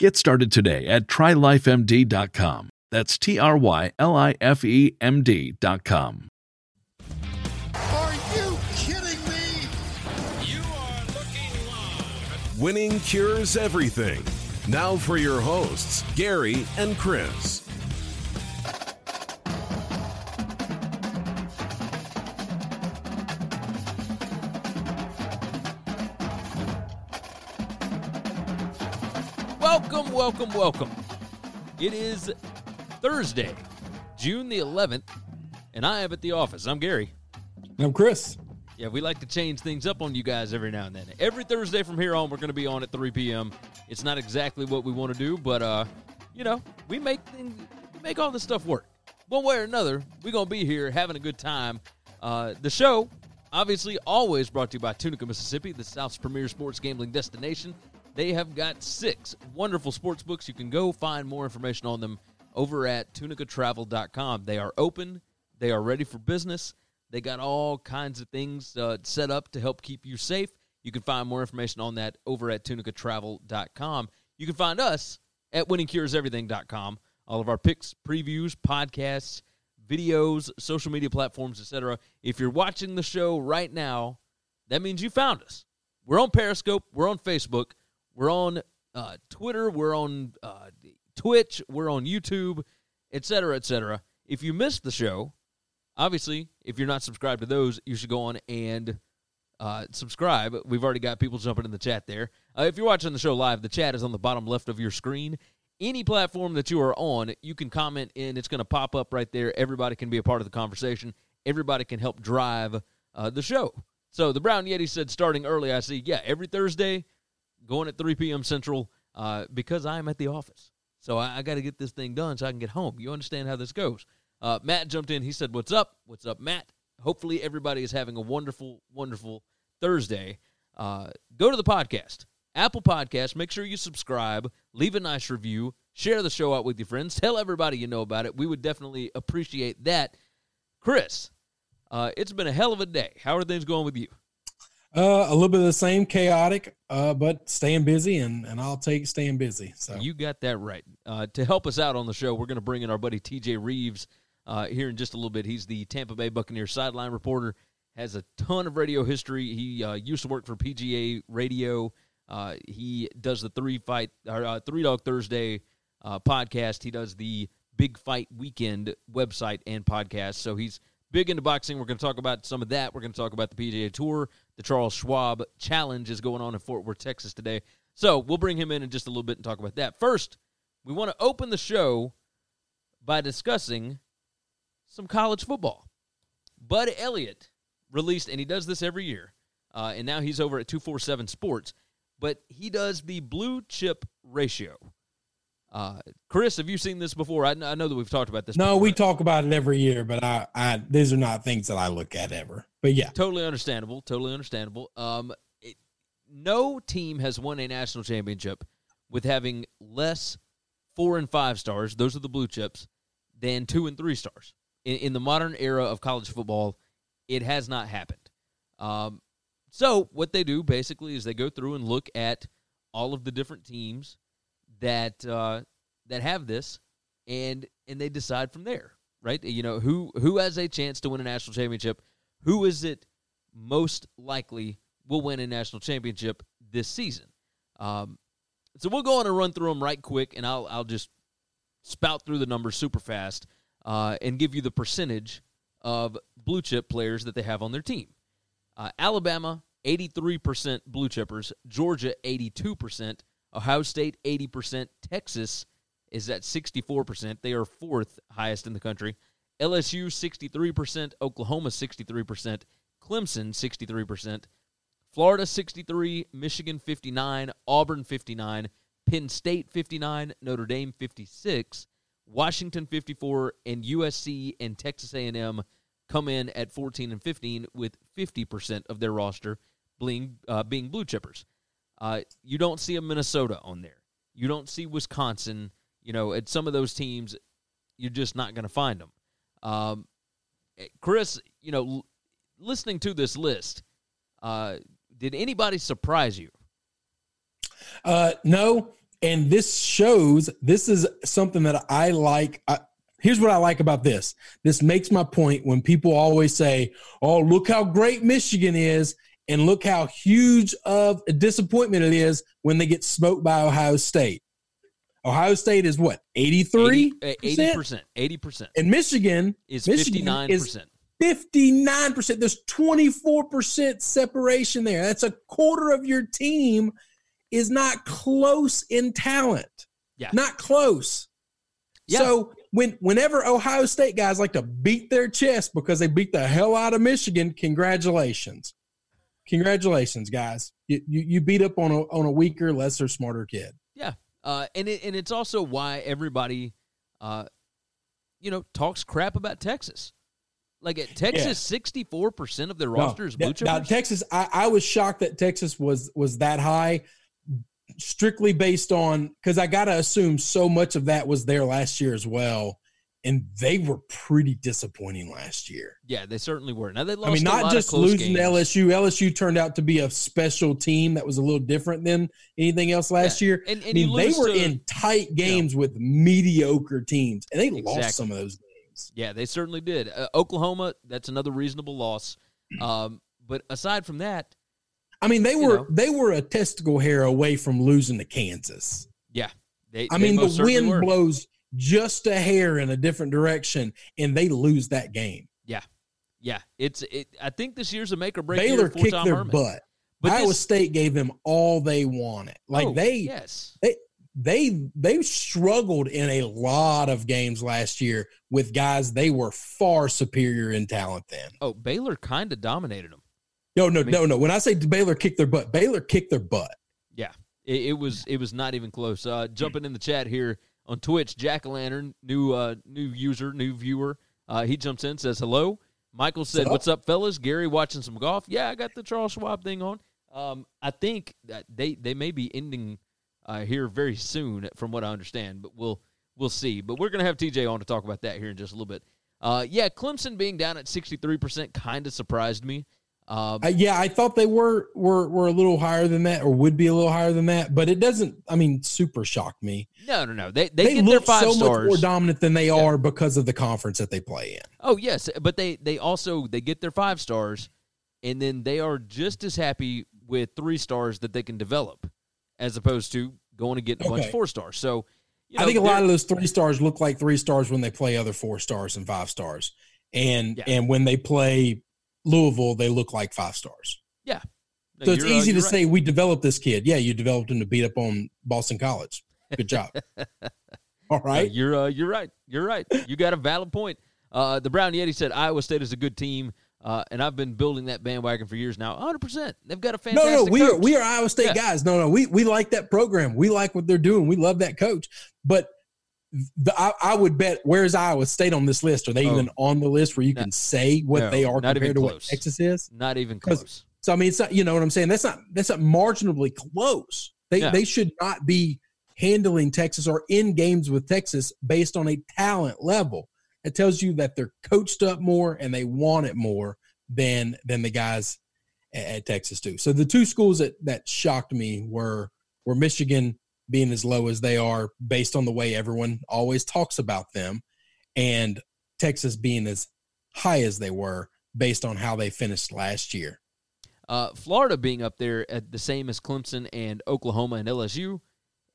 Get started today at TryLifeMD.com. That's TryLifeMD.com. Are you kidding me? You are looking live. Winning cures everything. Now for your hosts, Gary and Chris. Welcome, welcome, welcome. It is Thursday, June the 11th, and I am at the office. I'm Gary. And I'm Chris. Yeah, we like to change things up on you guys every now and then. Every Thursday from here on, we're going to be on at 3 p.m. It's not exactly what we want to do, but, you know, we make all this stuff work. One way or another, we're going to be here having a good time. The show, obviously, always brought to you by Tunica, Mississippi, the South's premier sports gambling destination. They have got 6 wonderful sports books. You can go find more information on them over at tunicatravel.com. They are open. They are ready for business. They got all kinds of things set up to help keep you safe. You can find more information on that over at tunicatravel.com. You can find us at winningcureseverything.com. All of our picks, previews, podcasts, videos, social media platforms, etc. If you're watching the show right now, that means you found us. We're on Periscope. We're on Facebook. We're on Twitter, we're on Twitch, we're on YouTube, et cetera, et cetera. If you missed the show, obviously, if you're not subscribed to those, you should go on and subscribe. We've already got people jumping in the chat there. If you're watching the show live, the chat is on the bottom left of your screen. Any platform that you are on, you can comment in. It's going to pop up right there. Everybody can be a part of the conversation. Everybody can help drive the show. So the Brown Yeti said starting early. I see, yeah, every Thursday, going at 3 p.m. Central because I'm at the office. So I got to get this thing done so I can get home. You understand how this goes. Matt jumped in. He said, what's up? What's up, Matt? Hopefully everybody is having a wonderful, wonderful Thursday. Go to the podcast, Apple Podcasts. Make sure you subscribe. Leave a nice review. Share the show out with your friends. Tell everybody you know about it. We would definitely appreciate that. Chris, it's been a hell of a day. How are things going with you? A little bit of the same, chaotic, but staying busy, and I'll take staying busy. So you got that right. To help us out on the show, we're going to bring in our buddy TJ Reeves here in just a little bit. He's the Tampa Bay Buccaneers sideline reporter, has a ton of radio history. He used to work for PGA Radio. He does the Three Dog Thursday podcast. He does the Big Fight Weekend website and podcast. So he's big into boxing. We're going to talk about some of that. We're going to talk about the PGA Tour. The Charles Schwab Challenge is going on in Fort Worth, Texas today. So we'll bring him in just a little bit and talk about that. First, we want to open the show by discussing some college football. Bud Elliott released, and he does this every year, and now he's over at 247 Sports, but he does the blue chip ratio. Chris, have you seen this before? I know that we've talked about this before. No, we talk about it every year, but I these are not things that I look at ever. But, yeah. Totally understandable. Totally understandable. No team has won a national championship with having less 4 and 5 stars, those are the blue chips, than 2 and 3 stars. In the modern era of college football, It has not happened. So what they do basically is they go through and look at all of the different teams that that have this, and they decide from there, right? You know, who has a chance to win a national championship? Who is it most likely will win a national championship this season? So we'll go on and run through them right quick, and I'll just spout through the numbers super fast and give you the percentage of blue chip players that they have on their team. Alabama, 83% blue chippers. Georgia, 82%. Ohio State, 80%. Texas is at 64%. They are fourth highest in the country. LSU, 63%. Oklahoma, 63%. Clemson, 63%. Florida, 63%. Michigan, 59%. Auburn, 59%. Penn State, 59%. Notre Dame, 56%. Washington, 54%. And USC and Texas A&M come in at 14 and 15 with 50% of their roster being blue chippers. You don't see a Minnesota on there. You don't see Wisconsin. You know, at some of those teams, you're just not going to find them. Chris, you know, listening to this list, did anybody surprise you? No, and this shows this is something that I like. Here's what I like about this. This makes my point when people always say, oh, look how great Michigan is, and look how huge of a disappointment it is when they get smoked by Ohio State. Ohio State is what, 83%? 80%. And Michigan is 59%. 59%. There's 24% separation there. That's a quarter of your team is not close in talent. Yeah. Not close. Yeah. So whenever Ohio State guys like to beat their chest because they beat the hell out of Michigan, congratulations. Congratulations, guys. You beat up on a weaker, lesser, smarter kid. Yeah. And it's also why everybody, talks crap about Texas. Like at Texas, 64% of their roster is blue chippers. Now, Texas, I was shocked that Texas was that high, strictly based on because I got to assume so much of that was there last year as well, and they were pretty disappointing last year. Yeah, they certainly were. Now they lost. I mean, not just losing to LSU. LSU turned out to be a special team that was a little different than anything else last year. And they were in tight games with mediocre teams, and they lost some of those games. Yeah, they certainly did. Oklahoma, that's another reasonable loss. But aside from that, I mean, they were a testicle hair away from losing to Kansas. Yeah, the wind blows just a hair in a different direction, and they lose that game. Yeah. I think this year's a make or break. Baylor kicked their butt, but Iowa State gave them all they wanted. They struggled in a lot of games last year with guys they were far superior in talent than. Oh, Baylor kind of dominated them. No. When I say Baylor kicked their butt, Baylor kicked their butt. Yeah, it was not even close. Jumping in the chat here on Twitch, Jack-O-Lantern, new viewer, he jumps in, says hello. Michael said, "What's up, fellas? Gary watching some golf. Yeah, I got the Charles Schwab thing on. I think that they may be ending." Here very soon, from what I understand, but we'll see. But we're going to have TJ on to talk about that here in just a little bit. Clemson being down at 63% kind of surprised me. I thought they were a little higher than that, or would be a little higher than that, but it doesn't, I mean, super shock me. No. They get their 5 stars. They look so much more dominant than they are because of the conference that they play in. Oh, yes, but they also get their 5 stars, and then they are just as happy with 3 stars that they can develop, as opposed to going and getting a bunch of 4 stars. So I think a lot of those 3 stars look like 3 stars when they play other 4 stars and 5 stars. And when they play Louisville, they look like 5 stars. Yeah. No, so it's easy to say we developed this kid. Yeah, you developed him to beat up on Boston College. Good job. All right. No, you're right. You got a valid point. The Brown Yeti said Iowa State is a good team. And I've been building that bandwagon for years now. 100%. They've got a fantastic coach. We are Iowa State guys. We like that program. We like what they're doing. We love that coach. But I would bet, where is Iowa State on this list? Are they even on the list where you can say what they are compared to what Texas is? Not even close. So, I mean, it's not, you know what I'm saying? That's not marginally close. They should not be handling Texas or in games with Texas based on a talent level. It tells you that they're coached up more and they want it more than the guys at Texas too. So the two schools that shocked me were Michigan being as low as they are based on the way everyone always talks about them, and Texas being as high as they were based on how they finished last year. Florida being up there at the same as Clemson and Oklahoma and LSU,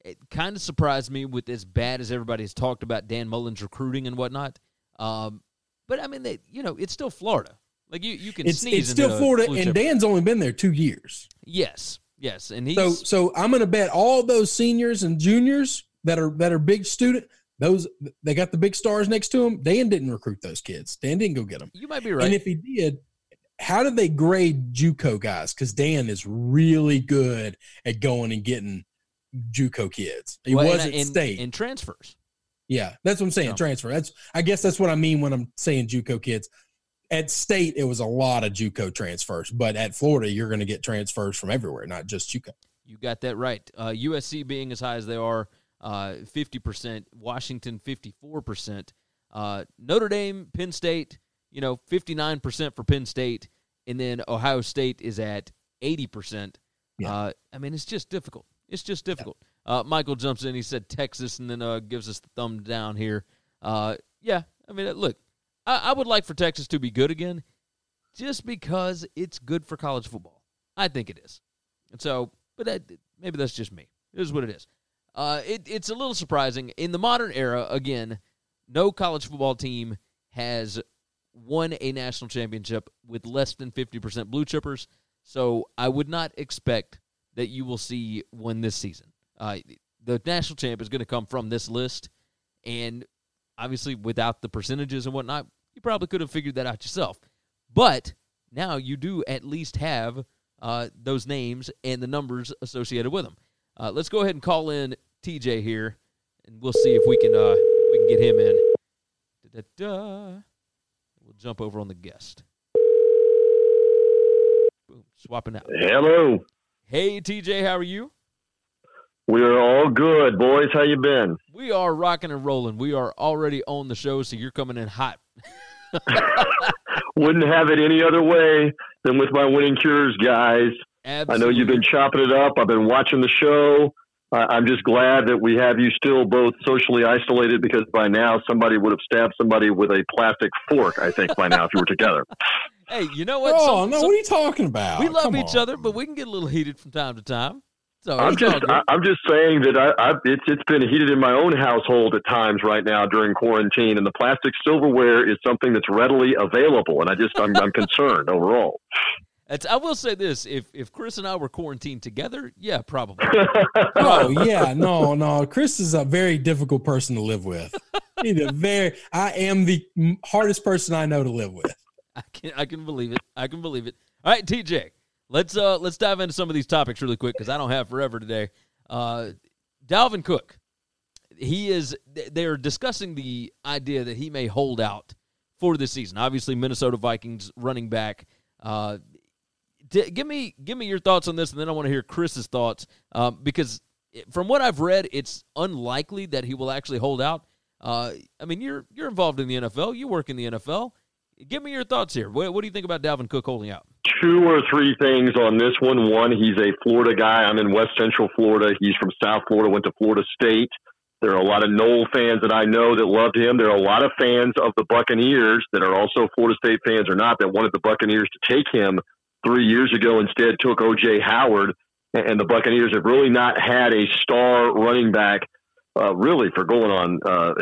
it kind of surprised me with as bad as everybody's talked about Dan Mullen's recruiting and whatnot. But, I mean, it's still Florida. Like, you can sneeze. It's still Florida, and Dan's only been there 2 years. Yes. And he's so I'm going to bet all those seniors and juniors that are big student, those they got the big stars next to them. Dan didn't recruit those kids. Dan didn't go get them. You might be right. And if he did, how did they grade JUCO guys? Because Dan is really good at going and getting JUCO kids. He was at state. And transfers. Yeah, that's what I'm saying, transfer. I guess that's what I mean when I'm saying JUCO kids. At state, it was a lot of JUCO transfers, but at Florida, you're going to get transfers from everywhere, not just JUCO. You got that right. USC being as high as they are, 50%, Washington 54%, Notre Dame, Penn State, 59% for Penn State, and then Ohio State is at 80%. Yeah. It's just difficult. Yeah. Michael jumps in. He said Texas, and then gives us the thumb down here. Look, I would like for Texas to be good again just because it's good for college football. I think it is. And so, but maybe that's just me. It is what it is. It's a little surprising. In the modern era, again, no college football team has won a national championship with less than 50% blue chippers, so I would not expect that you will see one this season. The national champ is going to come from this list, and obviously without the percentages and whatnot, you probably could have figured that out yourself. But now you do at least have those names and the numbers associated with them. Let's go ahead and call in TJ here, and we'll see if we can get him in. Da-da-da. We'll jump over on the guest. Boom, swapping out. Hello. Hey, TJ, how are you? We are all good, boys. How you been? We are rocking and rolling. We are already on the show, so you're coming in hot. Wouldn't have it any other way than with my Winning Cures guys. Absolutely. I know you've been chopping it up. I've been watching the show. I'm just glad that we have you still both socially isolated, because by now somebody would have stabbed somebody with a plastic fork, I think, by now, if you were together. Hey, you know what? Oh, what are you talking about? We love each other, but we can get a little heated from time to time. So I'm just saying that it's been heated in my own household at times right now during quarantine, and the plastic silverware is something that's readily available, and I'm concerned overall. I will say this: if Chris and I were quarantined together, yeah, probably. No. Chris is a very difficult person to live with. I am the hardest person I know to live with. I can believe it. All right, TJ, let's dive into some of these topics really quick because I don't have forever today. Dalvin Cook, they are discussing the idea that he may hold out for this season. Obviously, Minnesota Vikings running back. Give me your thoughts on this, and then I want to hear Chris's thoughts because from what I've read, it's unlikely that he will actually hold out. You're involved in the NFL. You work in the NFL. Give me your thoughts here. What do you think about Dalvin Cook holding out? Two or three things on this one. One, he's a Florida guy. I'm in West Central Florida. He's from South Florida, went to Florida State. There are a lot of Noel fans that I know that loved him. There are a lot of fans of the Buccaneers that are also Florida State fans or not that wanted the Buccaneers to take him 3 years ago. Instead, took O.J. Howard, and the Buccaneers have really not had a star running back really for going on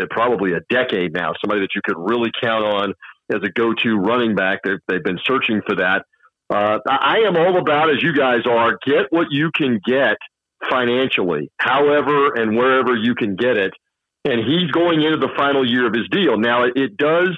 probably a decade now, somebody that you could really count on as a go-to running back. They've been searching for that. I am all about, as you guys are, get what you can get financially, however and wherever you can get it. And he's going into the final year of his deal. Now, it does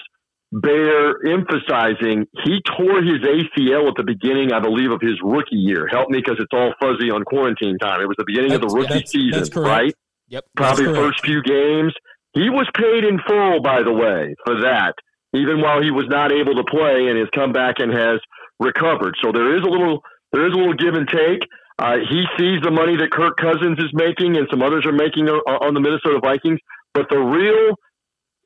bear emphasizing he tore his ACL at the beginning, I believe, of his rookie year. Help me because it's all fuzzy on quarantine time. It was the beginning of the rookie season, that's right? Yep. Probably first few games. He was paid in full, by the way, for that, even while he was not able to play and has come back and has recovered. So there is a little give and take. He sees the money that Kirk Cousins is making and some others are making on the Minnesota Vikings. But the real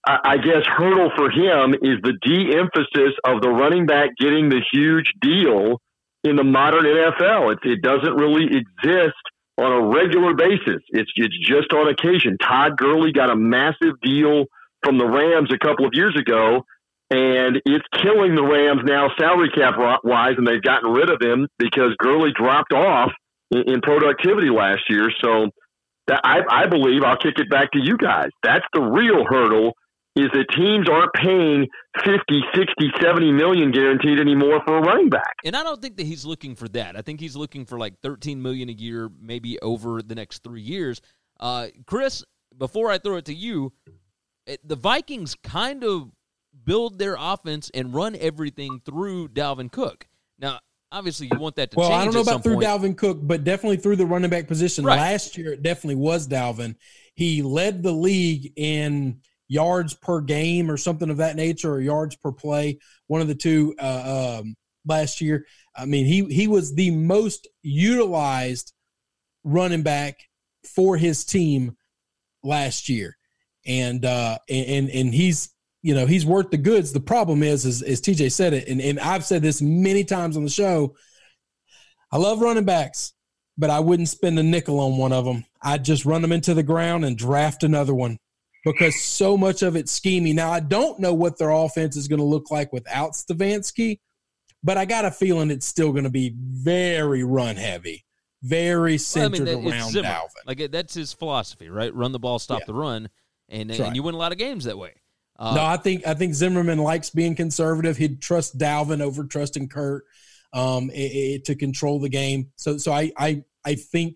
I guess hurdle for him is the de-emphasis of the running back getting the huge deal in the modern NFL. It doesn't really exist on a regular basis. It's just on occasion. Todd Gurley got a massive deal from the Rams a couple of years ago, and it's killing the Rams now salary cap-wise, and they've gotten rid of him because Gurley dropped off in productivity last year. So that, I believe, I'll kick it back to you guys. That's the real hurdle, is that teams aren't paying 50, 60, 70 million guaranteed anymore for a running back. And I don't think that he's looking for that. I think he's looking for like 13 million a year, maybe over the next 3 years. Chris, before I throw it to you, the Vikings kind of build their offense and run everything through Dalvin Cook. Now, obviously you want that to change. Well, I don't know about through Dalvin Cook, but definitely through the running back position. Right. Last year, it definitely was Dalvin. He led the league in yards per game or something of that nature, or yards per play, one of the two last year. I mean, he was the most utilized running back for his team last year. And he's, you know, he's worth the goods. The problem is as TJ said it, and I've said this many times on the show, I love running backs, but I wouldn't spend a nickel on one of them. I'd just run them into the ground and draft another one, because so much of it's scheming. Now, I don't know what their offense is going to look like without Stefanski, but I got a feeling it's still going to be very run-heavy, very centered around Dalvin. Like, that's his philosophy, right? Run the ball, stop the run, and you win a lot of games that way. No, I think Zimmerman likes being conservative. He'd trust Dalvin over trusting Kurt to control the game. So I think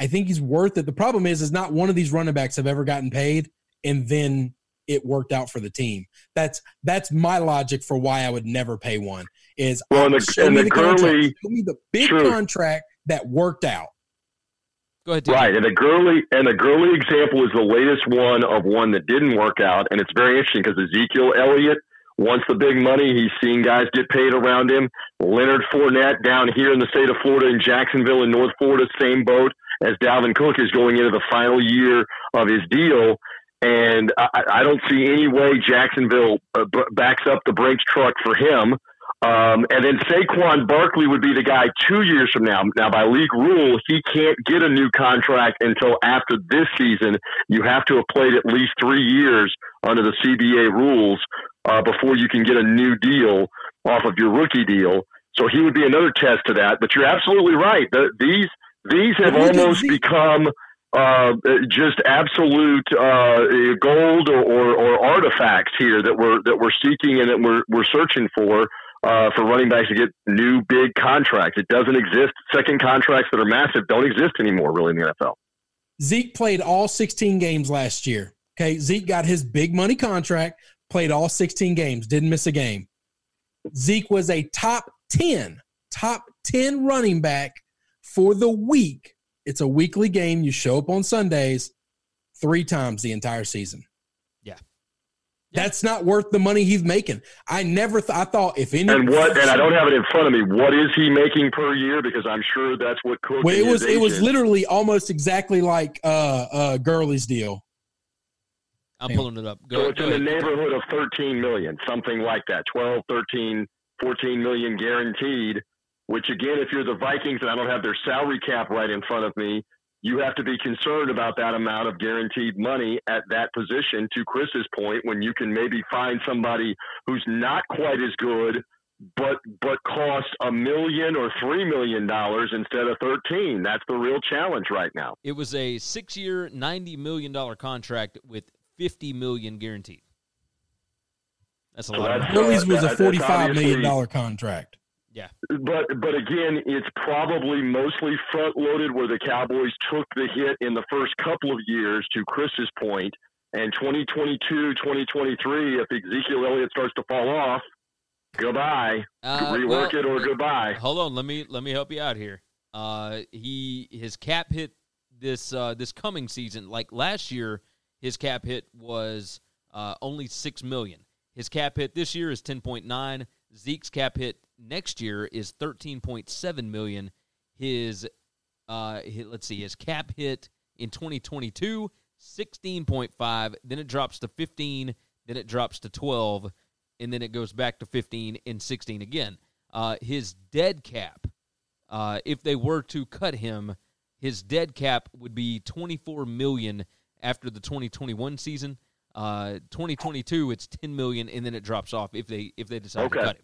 he's worth it. The problem is not one of these running backs have ever gotten paid, and then it worked out for the team. That's my logic for why I would never pay one. Is show me the big contract that worked out. Go ahead, right, and the Gurley example is the latest one of one that didn't work out, and it's very interesting because Ezekiel Elliott wants the big money. He's seen guys get paid around him. Leonard Fournette down here in the state of Florida, in Jacksonville and North Florida, same boat as Dalvin Cook is going into the final year of his deal. And I don't see any way Jacksonville backs up the brakes truck for him. And then Saquon Barkley would be the guy 2 years from now. Now, by league rule, he can't get a new contract until after this season. You have to have played at least 3 years under the CBA rules before you can get a new deal off of your rookie deal. So he would be another test to that. But you're absolutely right. These have almost become just absolute gold or artifacts here that we're seeking and that we're searching for running backs to get new big contracts. It doesn't exist. Second contracts that are massive don't exist anymore, really, in the NFL. Zeke played all 16 games last year. Okay, Zeke got his big money contract, played all 16 games, didn't miss a game. Zeke was a top 10 running back for the week. It's a weekly game. You show up on Sundays 3 times the entire season. Yeah. That's not worth the money he's making. I thought if any. And I don't have it in front of me. What is he making per year? Because I'm sure that's what Cook. Well, it was literally almost exactly like Gurley's deal. I'm pulling it up. So it's in the neighborhood of 13 million, something like that. 12, 13, 14 million guaranteed. Which, again, if you're the Vikings, and I don't have their salary cap right in front of me, you have to be concerned about that amount of guaranteed money at that position, to Chris's point, when you can maybe find somebody who's not quite as good, but costs $1 million or $3 million instead of 13. That's the real challenge right now. It was a 6-year, $90 million contract with $50 million guaranteed. That's a lot. Gurley's was a $45 million contract. Yeah, but again, it's probably mostly front-loaded where the Cowboys took the hit in the first couple of years, to Chris's point. And 2022, 2023, if Ezekiel Elliott starts to fall off, goodbye. Rework it or goodbye. Hold on, let me help you out here. His cap hit this coming season. Like last year, his cap hit was only $6 million. His cap hit this year is $10.9. Zeke's cap hit next year is $13.7 million. His cap hit in 2022, $16.5. Then it drops to $15 then it drops to 12, and then it goes back to 15 and 16 again. His dead cap, if they were to cut him, his dead cap would be $24 million after the 2021 season. 2022, it's $10 million, and then it drops off if they decide to cut him.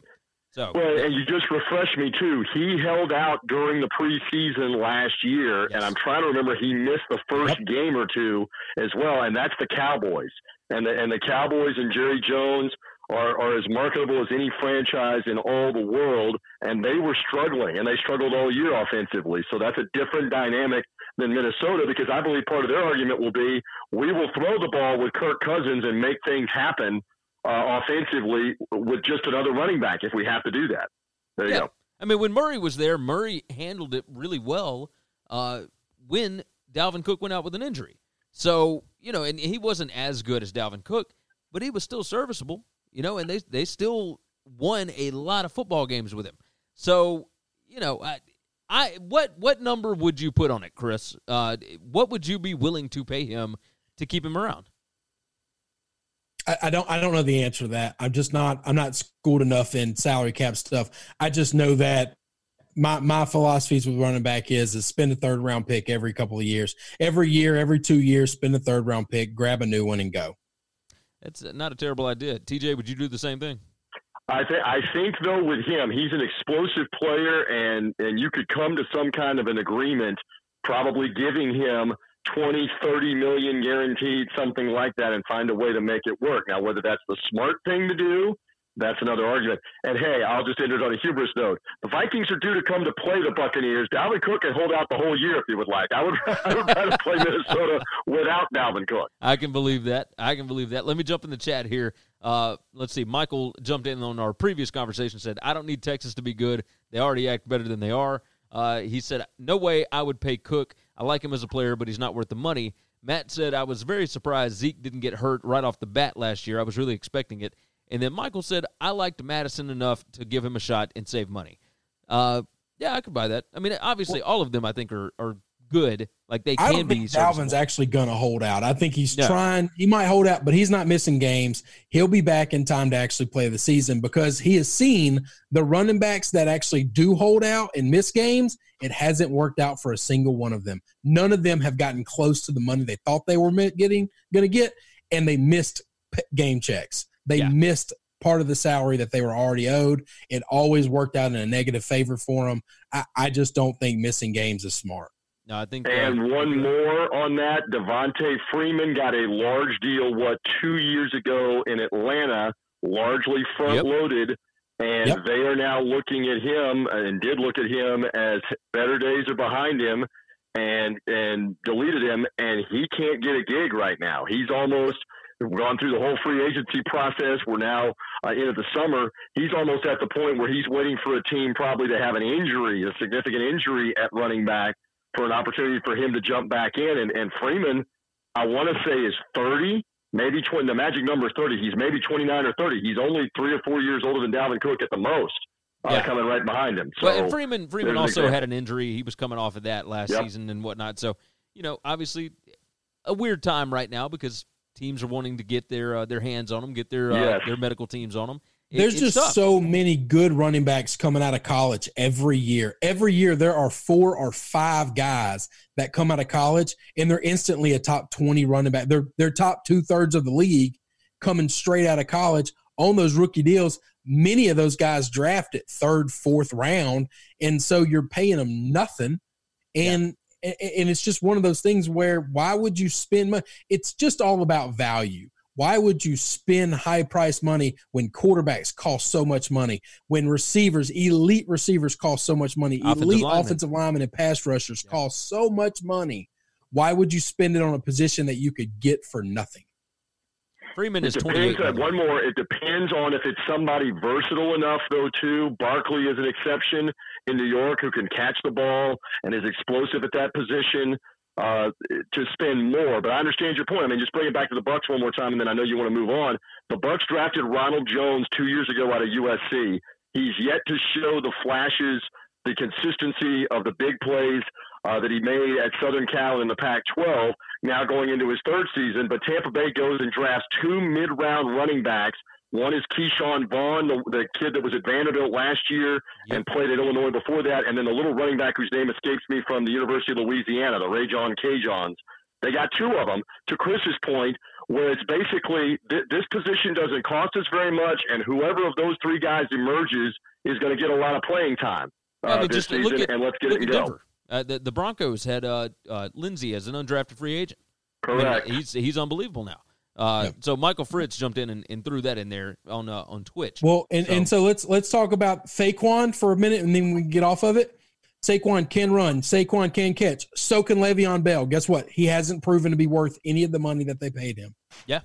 So, well, and you just refreshed me, too. He held out during the preseason last year, yes. And I'm trying to remember he missed the first game or two as well, and that's the Cowboys. And the Cowboys and Jerry Jones are as marketable as any franchise in all the world, and they were struggling, and they struggled all year offensively. So that's a different dynamic than Minnesota, because I believe part of their argument will be we will throw the ball with Kirk Cousins and make things happen offensively with just another running back if we have to do that. There you go. I mean, when Murray was there, Murray handled it really well when Dalvin Cook went out with an injury. So, and he wasn't as good as Dalvin Cook, but he was still serviceable, and they still won a lot of football games with him. So, what number would you put on it, Chris? What would you be willing to pay him to keep him around? I don't know the answer to that. I'm not schooled enough in salary cap stuff. I just know that my philosophies with running back is spend a third round pick every couple of years. Every year, every 2 years, spend a third round pick, grab a new one, and go. That's not a terrible idea. TJ, would you do the same thing? I think though, with him, he's an explosive player, and you could come to some kind of an agreement, probably giving him 20, 30 million guaranteed, something like that, and find a way to make it work. Now, whether that's the smart thing to do, that's another argument. And, hey, I'll just end it on a hubris note. The Vikings are due to come to play the Buccaneers. Dalvin Cook can hold out the whole year if he would like. I would rather play Minnesota without Dalvin Cook. I can believe that. Let me jump in the chat here. Let's see. Michael jumped in on our previous conversation, said, I don't need Texas to be good. They already act better than they are. He said, no way I would pay Cook. I like him as a player, but he's not worth the money. Matt said, I was very surprised Zeke didn't get hurt right off the bat last year. I was really expecting it. And then Michael said, I liked Madison enough to give him a shot and save money. Yeah, I could buy that. I mean, obviously, all of them, I think, are good. Like, they can be. I don't think Dalvin's actually going to hold out. I think he's trying. He might hold out, but he's not missing games. He'll be back in time to actually play the season, because he has seen the running backs that actually do hold out and miss games. It hasn't worked out for a single one of them. None of them have gotten close to the money they thought they were going to get, and they missed game checks. They missed part of the salary that they were already owed. It always worked out in a negative favor for them. I just don't think missing games is smart. No, I think. And one more on that. Devontae Freeman got a large deal, 2 years ago in Atlanta, largely front-loaded, and they are now looking at him and did look at him as better days are behind him and deleted him, and he can't get a gig right now. He's almost gone through the whole free agency process. We're now into the summer. He's almost at the point where he's waiting for a team probably to have an injury, a significant injury at running back, for an opportunity for him to jump back in. And Freeman, I want to say, is 30, maybe 20. The magic number is 30. He's maybe 29 or 30. He's only 3 or 4 years older than Dalvin Cook at the most, coming right behind him. So, well, and Freeman also had an injury. He was coming off of that last season and whatnot. So, obviously a weird time right now, because teams are wanting to get their hands on them, get their medical teams on them. There's just so many good running backs coming out of college every year. Every year there are 4 or 5 guys that come out of college, and they're instantly a top 20 running back. They're top 2/3 of the league coming straight out of college on those rookie deals. Many of those guys draft at 3rd, 4th round, and so you're paying them nothing. And it's just one of those things where, why would you spend money? It's just all about value. Why would you spend high-priced money when quarterbacks cost so much money, when receivers, elite receivers, cost so much money, elite offensive linemen and pass rushers cost so much money? Why would you spend it on a position that you could get for nothing? Freeman is 28. One more. It depends on if it's somebody versatile enough, though, too. Barkley is an exception in New York, who can catch the ball and is explosive at that position. To spend more, but I understand your point. I mean, just bring it back to the Bucs one more time, and then I know you want to move on. The Bucs drafted Ronald Jones 2 years ago out of USC. He's yet to show the flashes, the consistency of the big plays that he made at Southern Cal in the Pac-12. now going into his third season. But Tampa Bay goes and drafts two mid-round running backs. One is Keyshawn Vaughn, the kid that was at Vanderbilt last year and played at Illinois before that, and then the little running back whose name escapes me from the University of Louisiana, the Rajon Cajons. They got two of them, to Chris's point, where it's basically this position doesn't cost us very much, and whoever of those three guys emerges is going to get a lot of playing time this season, and let's get it going. The Broncos had Lindsey as an undrafted free agent. Correct. I mean, he's unbelievable now. So Michael Fritz jumped in and threw that in there on Twitch. Well, and so let's talk about Saquon for a minute, and then we can get off of it. Saquon can run. Saquon can catch. So can Le'Veon Bell. Guess what? He hasn't proven to be worth any of the money that they paid him. Yeah.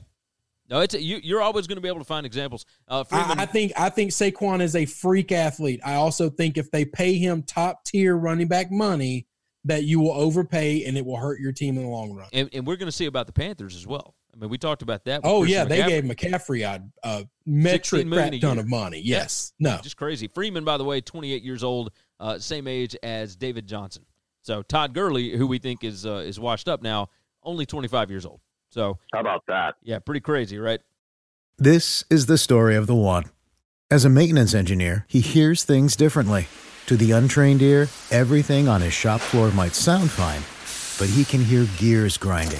No, you're always going to be able to find examples. I think Saquon is a freak athlete. I also think if they pay him top-tier running back money, that you will overpay and it will hurt your team in the long run. And we're going to see about the Panthers as well. I mean, we talked about that. Oh, yeah, they gave McCaffrey a metric crap ton of money. Yes. Yeah. No. Just crazy. Freeman, by the way, 28 years old, same age as David Johnson. So Todd Gurley, who we think is washed up now, only 25 years old. So how about that? Yeah, pretty crazy, right? This is the story of the one. As a maintenance engineer, he hears things differently. To the untrained ear, everything on his shop floor might sound fine, but he can hear gears grinding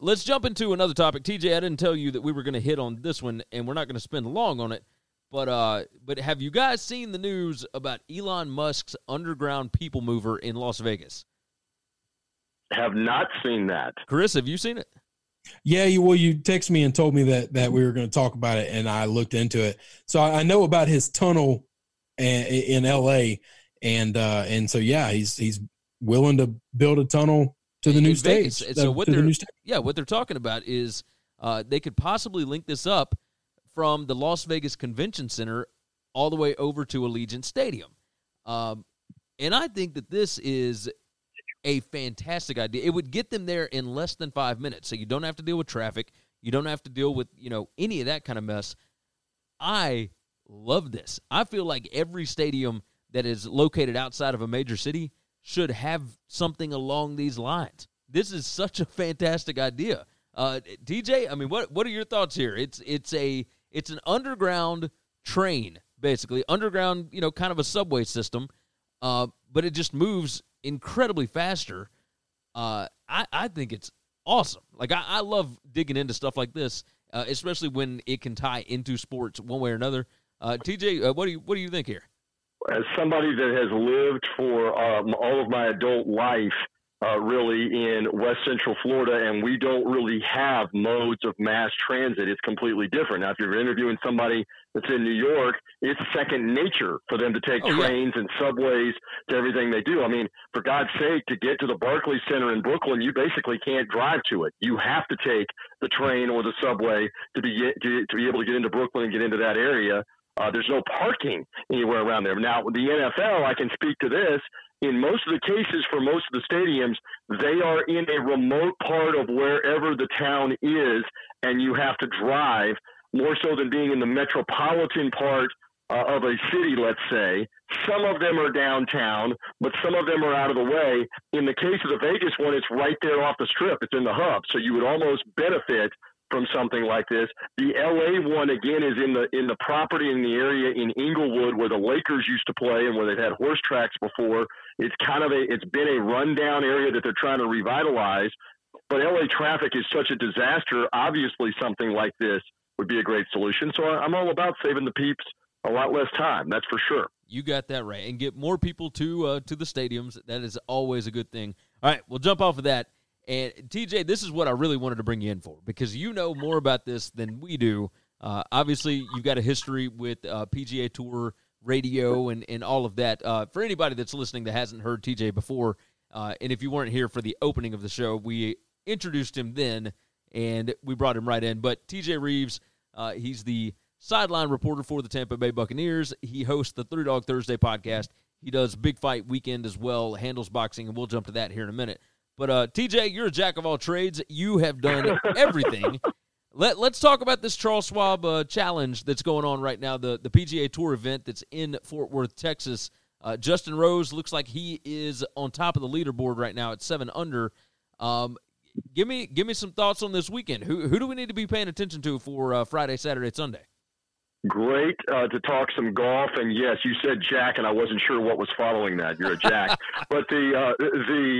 Let's jump into another topic. TJ, I didn't tell you that we were going to hit on this one, and we're not going to spend long on it, but have you guys seen the news about Elon Musk's underground people mover in Las Vegas? Have not seen that. Chris, have you seen it? Yeah, you texted me and told me that we were going to talk about it, and I looked into it. So I know about his tunnel in L.A., and so he's willing to build a tunnel to the new stage. So what they're talking about is they could possibly link this up from the Las Vegas Convention Center all the way over to Allegiant Stadium. And I think that this is a fantastic idea. It would get them there in less than 5 minutes, so you don't have to deal with traffic. You don't have to deal with, any of that kind of mess. I love this. I feel like every stadium that is located outside of a major city should have something along these lines. This is such a fantastic idea. DJ, I mean, what are your thoughts here? It's an underground train, basically. Underground, kind of a subway system, but it just moves incredibly faster. I think it's awesome. Like, I love digging into stuff like this, especially when it can tie into sports one way or another. TJ, what do you think here? As somebody that has lived for all of my adult life, really, in West Central Florida, and we don't really have modes of mass transit. It's completely different. Now, if you're interviewing somebody that's in New York, it's second nature for them to take trains and subways to everything they do. I mean, for God's sake, to get to the Barclays Center in Brooklyn, you basically can't drive to it. You have to take the train or the subway to be able to get into Brooklyn and get into that area. There's no parking anywhere around there. Now, the NFL, I can speak to this. In most of the cases for most of the stadiums, they are in a remote part of wherever the town is, and you have to drive more so than being in the metropolitan part of a city, let's say. Some of them are downtown, but some of them are out of the way. In the case of the Vegas one, it's right there off the strip. It's in the hub, so you would almost benefit from something like this. The LA one, again, is in the property in the area in Inglewood where the Lakers used to play and where they've had horse tracks before. It's it's been a rundown area that they're trying to revitalize, but LA traffic is such a disaster. Obviously something like this would be a great solution. So I'm all about saving the peeps a lot less time, that's for sure. You got that right. And get more people to the stadiums. That is always a good thing. All right, we'll jump off of that. And, TJ, this is what I really wanted to bring you in for, because you know more about this than we do. Obviously, you've got a history with PGA Tour radio and all of that. For anybody that's listening that hasn't heard TJ before, and if you weren't here for the opening of the show, we introduced him then, and we brought him right in. But TJ Reeves, he's the sideline reporter for the Tampa Bay Buccaneers. He hosts the Three Dog Thursday podcast. He does Big Fight Weekend as well, handles boxing, and we'll jump to that here in a minute. But, TJ, you're a jack of all trades. You have done everything. Let's talk about this Charles Schwab challenge that's going on right now, the PGA Tour event that's in Fort Worth, Texas. Justin Rose looks like he is on top of the leaderboard right now at 7 under. Give me some thoughts on this weekend. Who do we need to be paying attention to for Friday, Saturday, and Sunday? Great to talk some golf, and yes, you said jack, and I wasn't sure what was following that. You're a jack, but the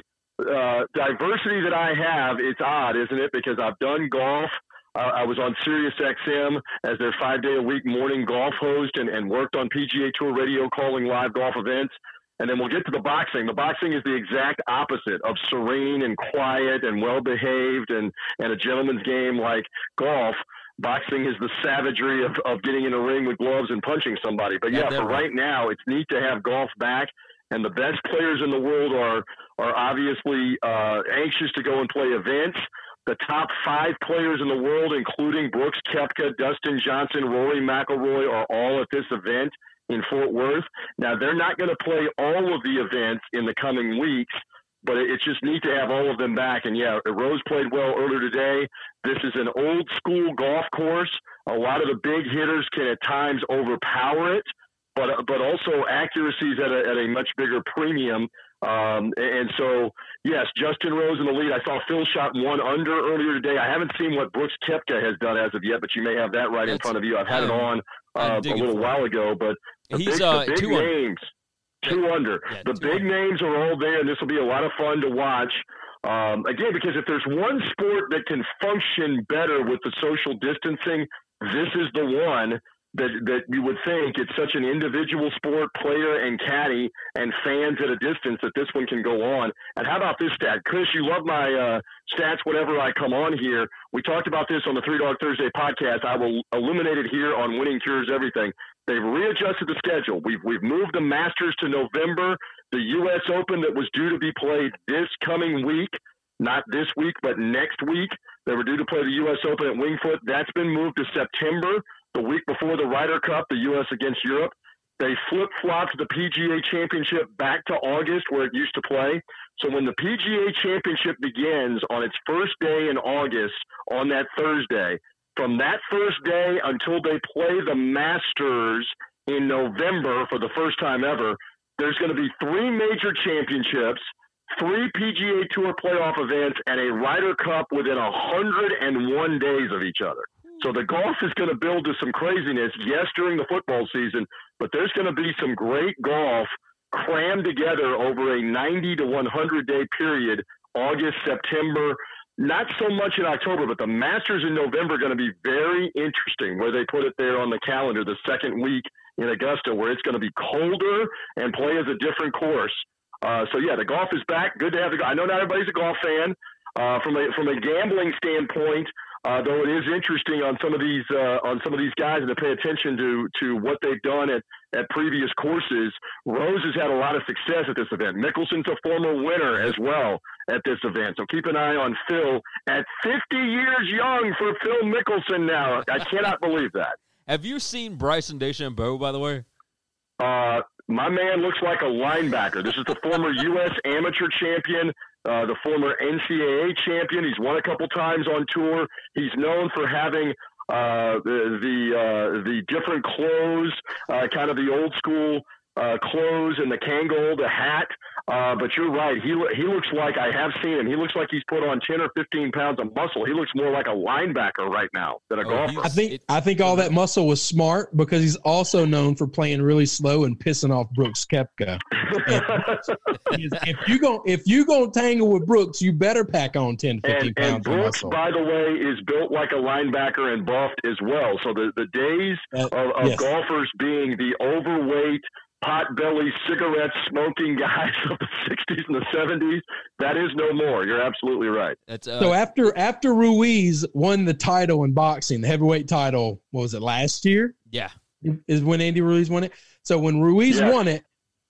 diversity that I have, it's odd, isn't it? Because I've done golf. I was on Sirius XM as their 5-day-a-week morning golf host, and worked on PGA Tour radio calling live golf events. And then we'll get to the boxing. The boxing is the exact opposite of serene and quiet and well-behaved and a gentleman's game like golf. Boxing is the savagery of getting in a ring with gloves and punching somebody. But, yeah, for right now, it's neat to have golf back. And the best players in the world are obviously anxious to go and play events. The top 5 players in the world, including Brooks Koepka, Dustin Johnson, Rory McIlroy, are all at this event in Fort Worth. Now, they're not going to play all of the events in the coming weeks, but it's just neat to have all of them back. And, yeah, Rose played well earlier today. This is an old-school golf course. A lot of the big hitters can at times overpower it, but also accuracy is at a much bigger premium. And so, yes, Justin Rose in the lead. I saw Phil shot 1 under earlier today. I haven't seen what Brooks Koepka has done as of yet, but you may have that right in front of you. I've had it on a little while ago, but the big names, 2 under. Yeah, the big names are all there, and this will be a lot of fun to watch. Again, because if there's one sport that can function better with the social distancing, this is the one. That you would think it's such an individual sport, player and caddy and fans at a distance, that this one can go on. And how about this stat? Chris, you love my stats whenever I come on here. We talked about this on the Three Dog Thursday podcast. I will illuminate it here on Winning Cures Everything. They've readjusted the schedule. We've moved the Masters to November. The US Open that was due to be played this coming week, not this week, but next week. They were due to play the US Open at Winged Foot. That's been moved to September. The week before the Ryder Cup, the U.S. against Europe, they flip-flopped the PGA Championship back to August where it used to play. So when the PGA Championship begins on its first day in August on that Thursday, from that first day until they play the Masters in November for the first time ever, there's going to be 3 major championships, 3 PGA Tour playoff events, and a Ryder Cup within 101 days of each other. So the golf is going to build to some craziness, yes, during the football season, but there's going to be some great golf crammed together over a 90 to 100-day period, August, September, not so much in October, but the Masters in November are going to be very interesting, where they put it there on the calendar, the second week in Augusta, where it's going to be colder and play as a different course. So, yeah, the golf is back. Good to have I know not everybody's a golf fan. From a gambling standpoint, though it is interesting on some of these guys, and to pay attention to what they've done at previous courses. Rose has had a lot of success at this event. Mickelson's a former winner as well at this event. So keep an eye on Phil at 50 years young for Phil Mickelson now. I cannot believe that. Have you seen Bryson DeChambeau, by the way? My man looks like a linebacker. This is the former U.S. amateur champion, the former NCAA champion. He's won a couple times on tour. He's known for having the different clothes, kind of the old school clothes and the Kangol, the hat. But you're right. He looks like, I have seen him, he looks like he's put on 10 or 15 pounds of muscle. He looks more like a linebacker right now than a golfer. I think all that muscle was smart because he's also known for playing really slow and pissing off Brooks Koepka. if you gonna tangle with Brooks, you better pack on 10, 15 pounds of muscle. And Brooks, by the way, is built like a linebacker and buffed as well. So the days of golfers being the overweight, hot belly, cigarette smoking guys of the 60s and the 70s, that is no more. You're absolutely right. That's, so after Ruiz won the title in boxing, the heavyweight title, what was it, last year? Yeah. Is when Andy Ruiz won it. So when Ruiz won it,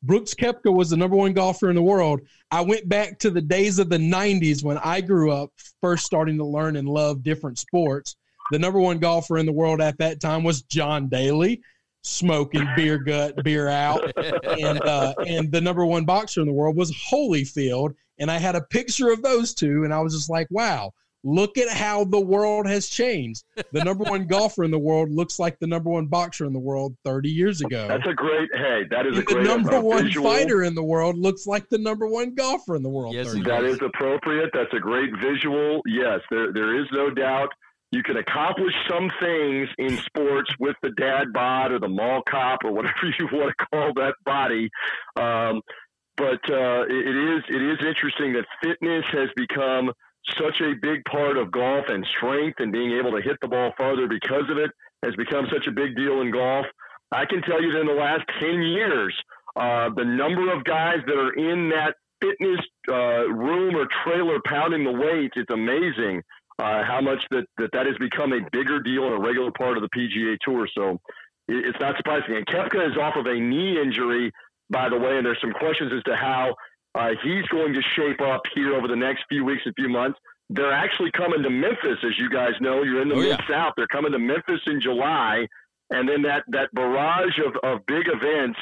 Brooks Koepka was the number one golfer in the world. I went back to the days of the 90s when I grew up, first starting to learn and love different sports. The number one golfer in the world at that time was John Daly, smoking beer gut, beer out. And the number one boxer in the world was Holyfield. And I had a picture of those two, and I was just like, wow, look at how the world has changed. The number one golfer in the world looks like the number one boxer in the world 30 years ago. That's a great, the number one fighter in the world looks like the number one golfer in the world. Yes, that is appropriate. That's a great visual. Yes, there is no doubt. You can accomplish some things in sports with the dad bod or the mall cop or whatever you want to call that body. But it is interesting that fitness has become such a big part of golf, and strength and being able to hit the ball farther because of it has become such a big deal in golf. I can tell you that in the last 10 years, the number of guys that are in that fitness room or trailer pounding the weights, it's amazing. How much that has become a bigger deal and a regular part of the PGA Tour. So it's not surprising. And Koepka is off of a knee injury, by the way, and there's some questions as to how he's going to shape up here over the next few weeks and few months. They're actually coming to Memphis, as you guys know. You're in the Mid-South. They're coming to Memphis in July. And then that barrage of big events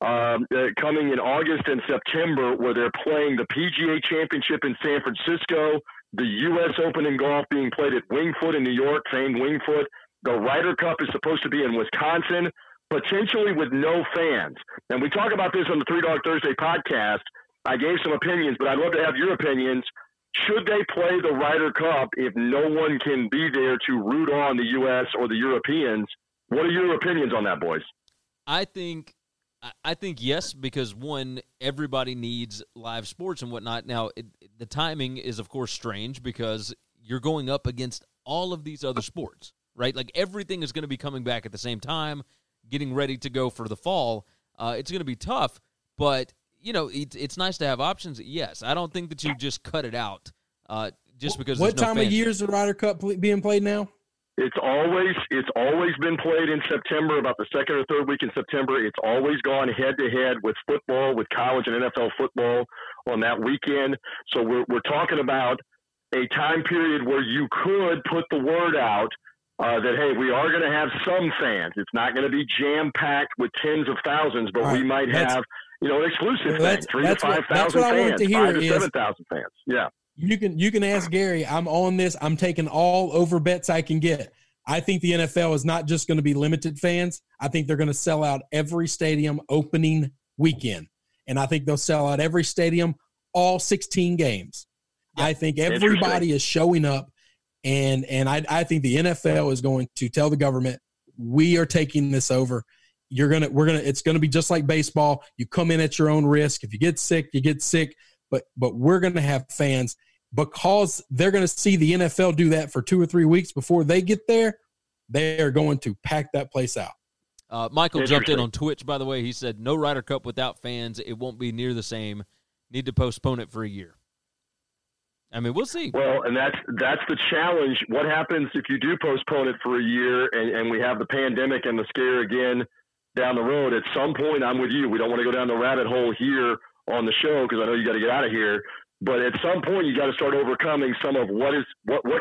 coming in August and September, where they're playing the PGA Championship in San Francisco, the US Open in golf being played at Winged Foot in New York, famed Winged Foot. The Ryder Cup is supposed to be in Wisconsin, potentially with no fans. And we talk about this on the Three Dog Thursday podcast. I gave some opinions, but I'd love to have your opinions. Should they play the Ryder Cup if no one can be there to root on the US or the Europeans? What are your opinions on that, boys? I think yes, because one, everybody needs live sports and whatnot. Now, the timing is, of course, strange because you're going up against all of these other sports, right? Like everything is going to be coming back at the same time, getting ready to go for the fall. It's going to be tough, but, you know, it's nice to have options. Yes, I don't think that you just cut it out just because there's no fans. What time of year is the Ryder Cup being played now? It's always been played in September, about the second or third week in September. It's always gone head-to-head with football, with college and NFL football on that weekend. So we're talking about a time period where you could put the word out that, hey, we are going to have some fans. It's not going to be jam-packed with tens of thousands, but we might have, you know, an exclusive thing, 3,000 to 5,000 fans, 5,000 to 7,000 fans. Yeah. You can ask Gary. I'm on this. I'm taking all over bets I can get. I think the NFL is not just going to be limited fans. I think they're going to sell out every stadium opening weekend. And I think they'll sell out every stadium, all 16 games. I think everybody is showing up. And I think the NFL is going to tell the government, we are taking this over. It's going to be just like baseball. You come in at your own risk. If you get sick, you get sick. But we're going to have fans because they're going to see the NFL do that for 2 or 3 weeks before they get there. They are going to pack that place out. Michael jumped in on Twitch, by the way. He said, no Ryder Cup without fans. It won't be near the same. Need to postpone it for a year. I mean, we'll see. Well, and that's the challenge. What happens if you do postpone it for a year and we have the pandemic and the scare again down the road? At some point, I'm with you. We don't want to go down the rabbit hole here on the show, because I know you got to get out of here, but at some point you got to start overcoming some of what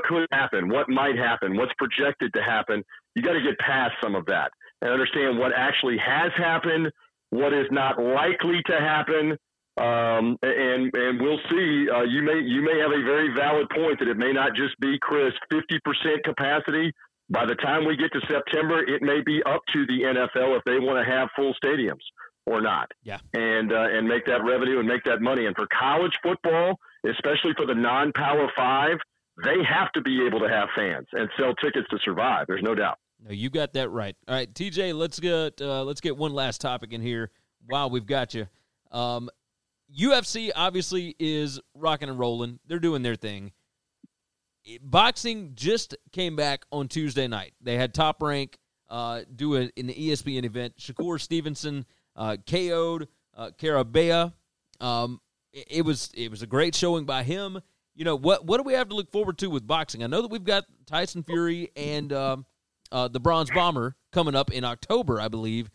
could happen, what might happen, what's projected to happen. You got to get past some of that and understand what actually has happened, what is not likely to happen. And we'll see. You may have a very valid point that it may not just be, Chris, 50% capacity. By the time we get to September, it may be up to the NFL if they want to have full stadiums. or not. Yeah. And make that revenue and make that money. And for college football, especially for the non-Power Five, they have to be able to have fans and sell tickets to survive. There's no doubt. No, you got that right. All right, TJ, let's get one last topic in here. Wow, we've got you. UFC obviously is rocking and rolling. They're doing their thing. Boxing just came back on Tuesday night. They had Top Rank do it in the ESPN event. Shakur Stevenson KO'd Carabea. It was a great showing by him. You know, what do we have to look forward to with boxing? I know that we've got Tyson Fury and the Bronze Bomber coming up in October, I believe.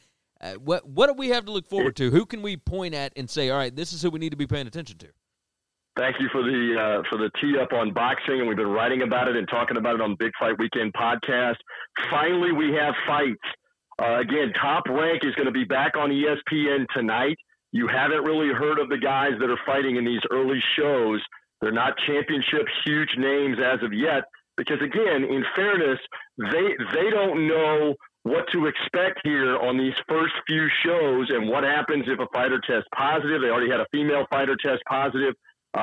What do we have to look forward to? Who can we point at and say, all right, this is who we need to be paying attention to? Thank you for the tee up on boxing, and we've been writing about it and talking about it on Big Fight Weekend podcast. Finally, we have fights. Again, Top Rank is going to be back on ESPN tonight. You haven't really heard of the guys that are fighting in these early shows. They're not championship huge names as of yet, because again, in fairness, they don't know what to expect here on these first few shows and what happens if a fighter tests positive. They already had a female fighter test positive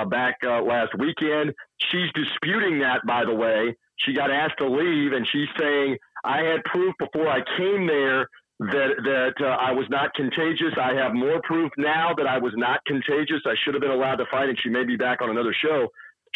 back last weekend. She's disputing that, by the way. She got asked to leave, and she's saying, I had proof before I came there that I was not contagious. I have more proof now that I was not contagious. I should have been allowed to fight, and she may be back on another show.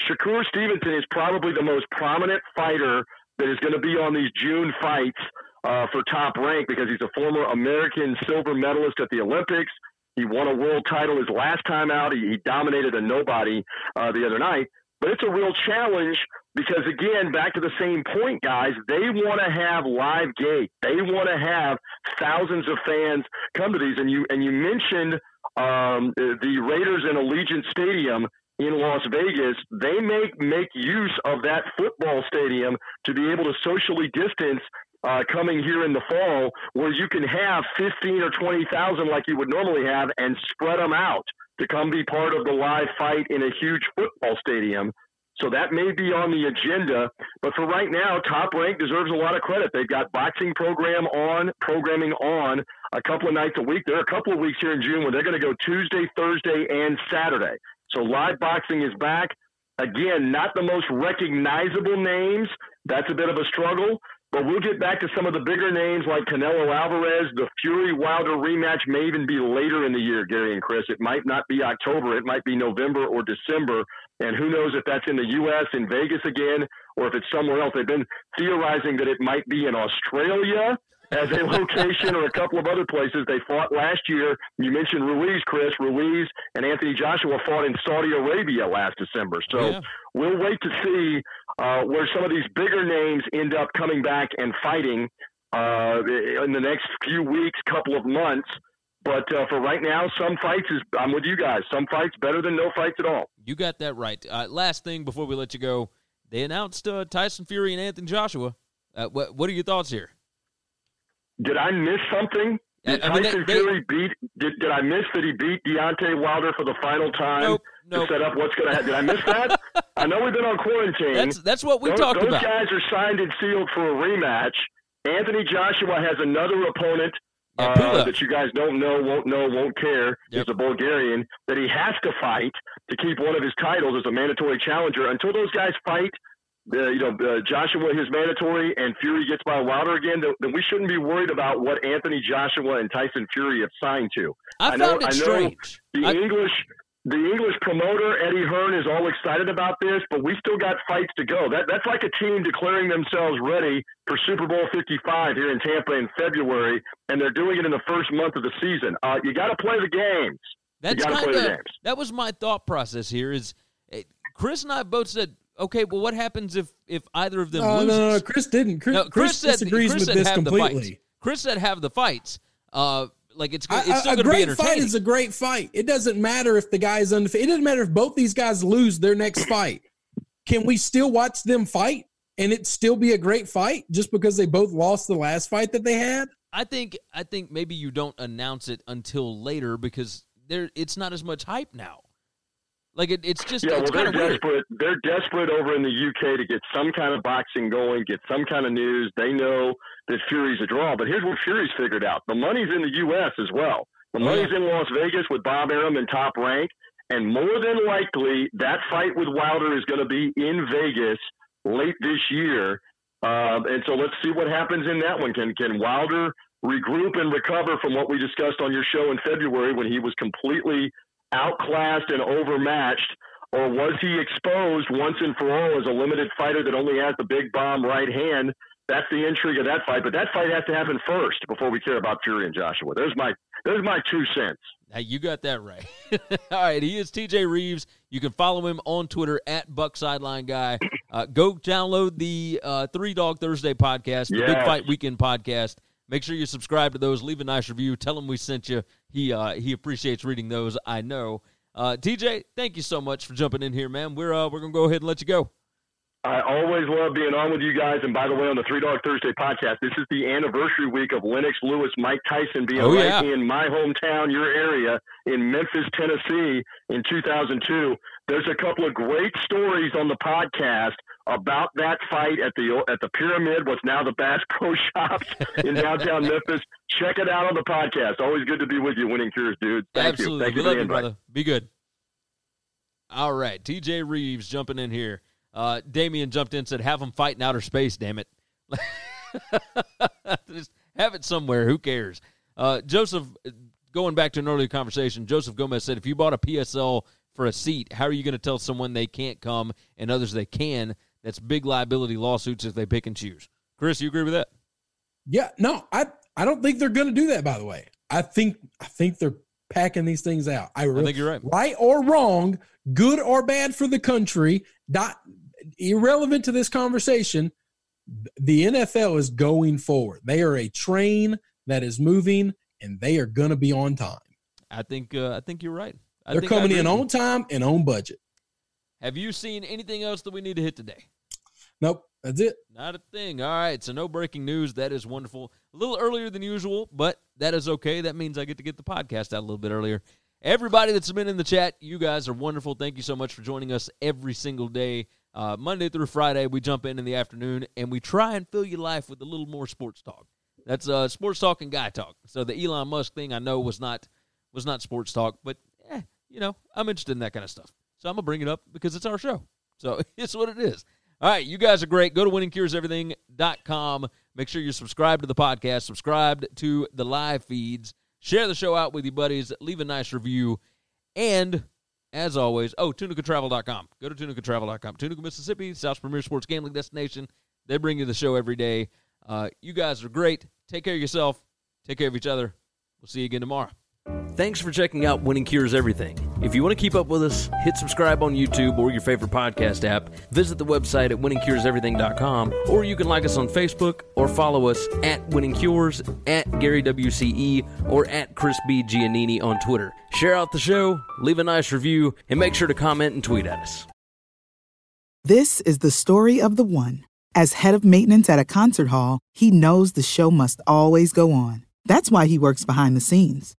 Shakur Stevenson is probably the most prominent fighter that is going to be on these June fights for Top Rank, because he's a former American silver medalist at the Olympics. He won a world title his last time out. He dominated a nobody the other night. But it's a real challenge because, again, back to the same point, guys, they want to have live gate. They want to have thousands of fans come to these. And you mentioned the Raiders and Allegiant Stadium in Las Vegas. They make use of that football stadium to be able to socially distance coming here in the fall, where you can have 15 or 20,000 like you would normally have and spread them out to come be part of the live fight in a huge football stadium. So that may be on the agenda, but for right now, Top Rank deserves a lot of credit. They've got boxing programming on a couple of nights a week. There are a couple of weeks here in June where they're going to go Tuesday, Thursday, and Saturday. So live boxing is back. Again, not the most recognizable names. That's a bit of a struggle. But we'll get back to some of the bigger names like Canelo Alvarez. The Fury-Wilder rematch may even be later in the year, Gary and Chris. It might not be October. It might be November or December. And who knows if that's in the U.S., in Vegas again, or if it's somewhere else. They've been theorizing that it might be in Australia as a location or a couple of other places. They fought last year. You mentioned Ruiz, Chris. Ruiz and Anthony Joshua fought in Saudi Arabia last December. So we'll wait to see where some of these bigger names end up coming back and fighting in the next few weeks, couple of months. But for right now, some fights, I'm with you guys, some fights better than no fights at all. You got that right. Last thing before we let you go, they announced Tyson Fury and Anthony Joshua. What are your thoughts here? Did I miss something? Did I miss that he beat Deontay Wilder for the final time to set up what's going to happen? Did I miss that? I know we've been on quarantine. That's what we talked about. Those guys are signed and sealed for a rematch. Anthony Joshua has another opponent that you guys don't know, won't know, won't care. He's a Bulgarian that he has to fight to keep one of his titles as a mandatory challenger. Until those guys fight, Joshua, his mandatory, and Fury gets by Wilder again, then we shouldn't be worried about what Anthony Joshua and Tyson Fury have signed to. I found it strange. The English promoter, Eddie Hearn, is all excited about this, but we still got fights to go. That's like a team declaring themselves ready for Super Bowl 55 here in Tampa in February, and they're doing it in the first month of the season. You got to play the games. That was my thought process here. Chris and I both said, okay, well, what happens if either of them loses? No, Chris didn't. Chris disagrees with this completely. Chris said have the fights. It's still going to be entertaining. A great fight is a great fight. It doesn't matter if the guy is undefeated. It doesn't matter if both these guys lose their next fight. Can we still watch them fight and it still be a great fight just because they both lost the last fight that they had? I think maybe you don't announce it until later because it's not as much hype now. It's kind of desperate. They're desperate over in the UK to get some kind of boxing going, get some kind of news. They know that Fury's a draw, but here's what Fury's figured out: the money's in the US as well. The money's in Las Vegas with Bob Arum and Top Rank, and more than likely that fight with Wilder is going to be in Vegas late this year. And so let's see what happens in that one. Can Wilder regroup and recover from what we discussed on your show in February when he was completely outclassed and overmatched, or was he exposed once and for all as a limited fighter that only has the big bomb right hand? That's the intrigue of that fight, but that fight has to happen first before we care about Fury and Joshua. There's my 2 cents. Now you got that right. All right, he is TJ Reeves. You can follow him on Twitter at BuckSidelineGuy. Go download the Three Dog Thursday podcast, the Big Fight Weekend podcast. Make sure you subscribe to those. Leave a nice review. Tell him we sent you. He appreciates reading those, I know. TJ, thank you so much for jumping in here, man. We're going to go ahead and let you go. I always love being on with you guys. And by the way, on the Three Dog Thursday podcast, this is the anniversary week of Lennox Lewis, Mike Tyson being in my hometown, your area, in Memphis, Tennessee in 2002. There's a couple of great stories on the podcast about that fight at the Pyramid, what's now the Bass Pro Shops in downtown Memphis. Check it out on the podcast. Always good to be with you, Winning Cures, dude. Thank you. Thank you. Love you, brother. Be good. All right, TJ Reeves jumping in here. Damian jumped in and said, have them fight in outer space, damn it. Just have it somewhere. Who cares? Joseph, going back to an earlier conversation, Joseph Gomez said, if you bought a PSL for a seat, how are you going to tell someone they can't come and others they can? That's big liability lawsuits if they pick and choose. Chris, you agree with that? Yeah, no, I don't think they're going to do that, by the way. I think they're packing these things out. I think you're right. Right or wrong, good or bad for the country, not irrelevant to this conversation, the NFL is going forward. They are a train that is moving, and they are going to be on time. I think you're right. They're coming in on time and on budget. Have you seen anything else that we need to hit today? Nope, that's it. Not a thing. All right, so no breaking news. That is wonderful. A little earlier than usual, but that is okay. That means I get to get the podcast out a little bit earlier. Everybody that's been in the chat, you guys are wonderful. Thank you so much for joining us every single day. Monday through Friday, we jump in the afternoon, and we try and fill your life with a little more sports talk. That's sports talk and guy talk. So the Elon Musk thing I know was not sports talk, but, I'm interested in that kind of stuff. So I'm going to bring it up because it's our show. So it's what it is. All right, you guys are great. Go to winningcureseverything.com. Make sure you're subscribed to the podcast, subscribed to the live feeds, share the show out with your buddies, leave a nice review, and as always, tunicatravel.com. Go to tunicatravel.com. Tunica, Mississippi, South's premier sports gambling destination. They bring you the show every day. You guys are great. Take care of yourself. Take care of each other. We'll see you again tomorrow. Thanks for checking out Winning Cures Everything. If you want to keep up with us, hit subscribe on YouTube or your favorite podcast app. Visit the website at winningcureseverything.com, or you can like us on Facebook or follow us at Winning Cures, at Gary WCE, or at Chris B. Giannini on Twitter. Share out the show, leave a nice review, and make sure to comment and tweet at us. This is the story of the one. As head of maintenance at a concert hall, he knows the show must always go on. That's why he works behind the scenes,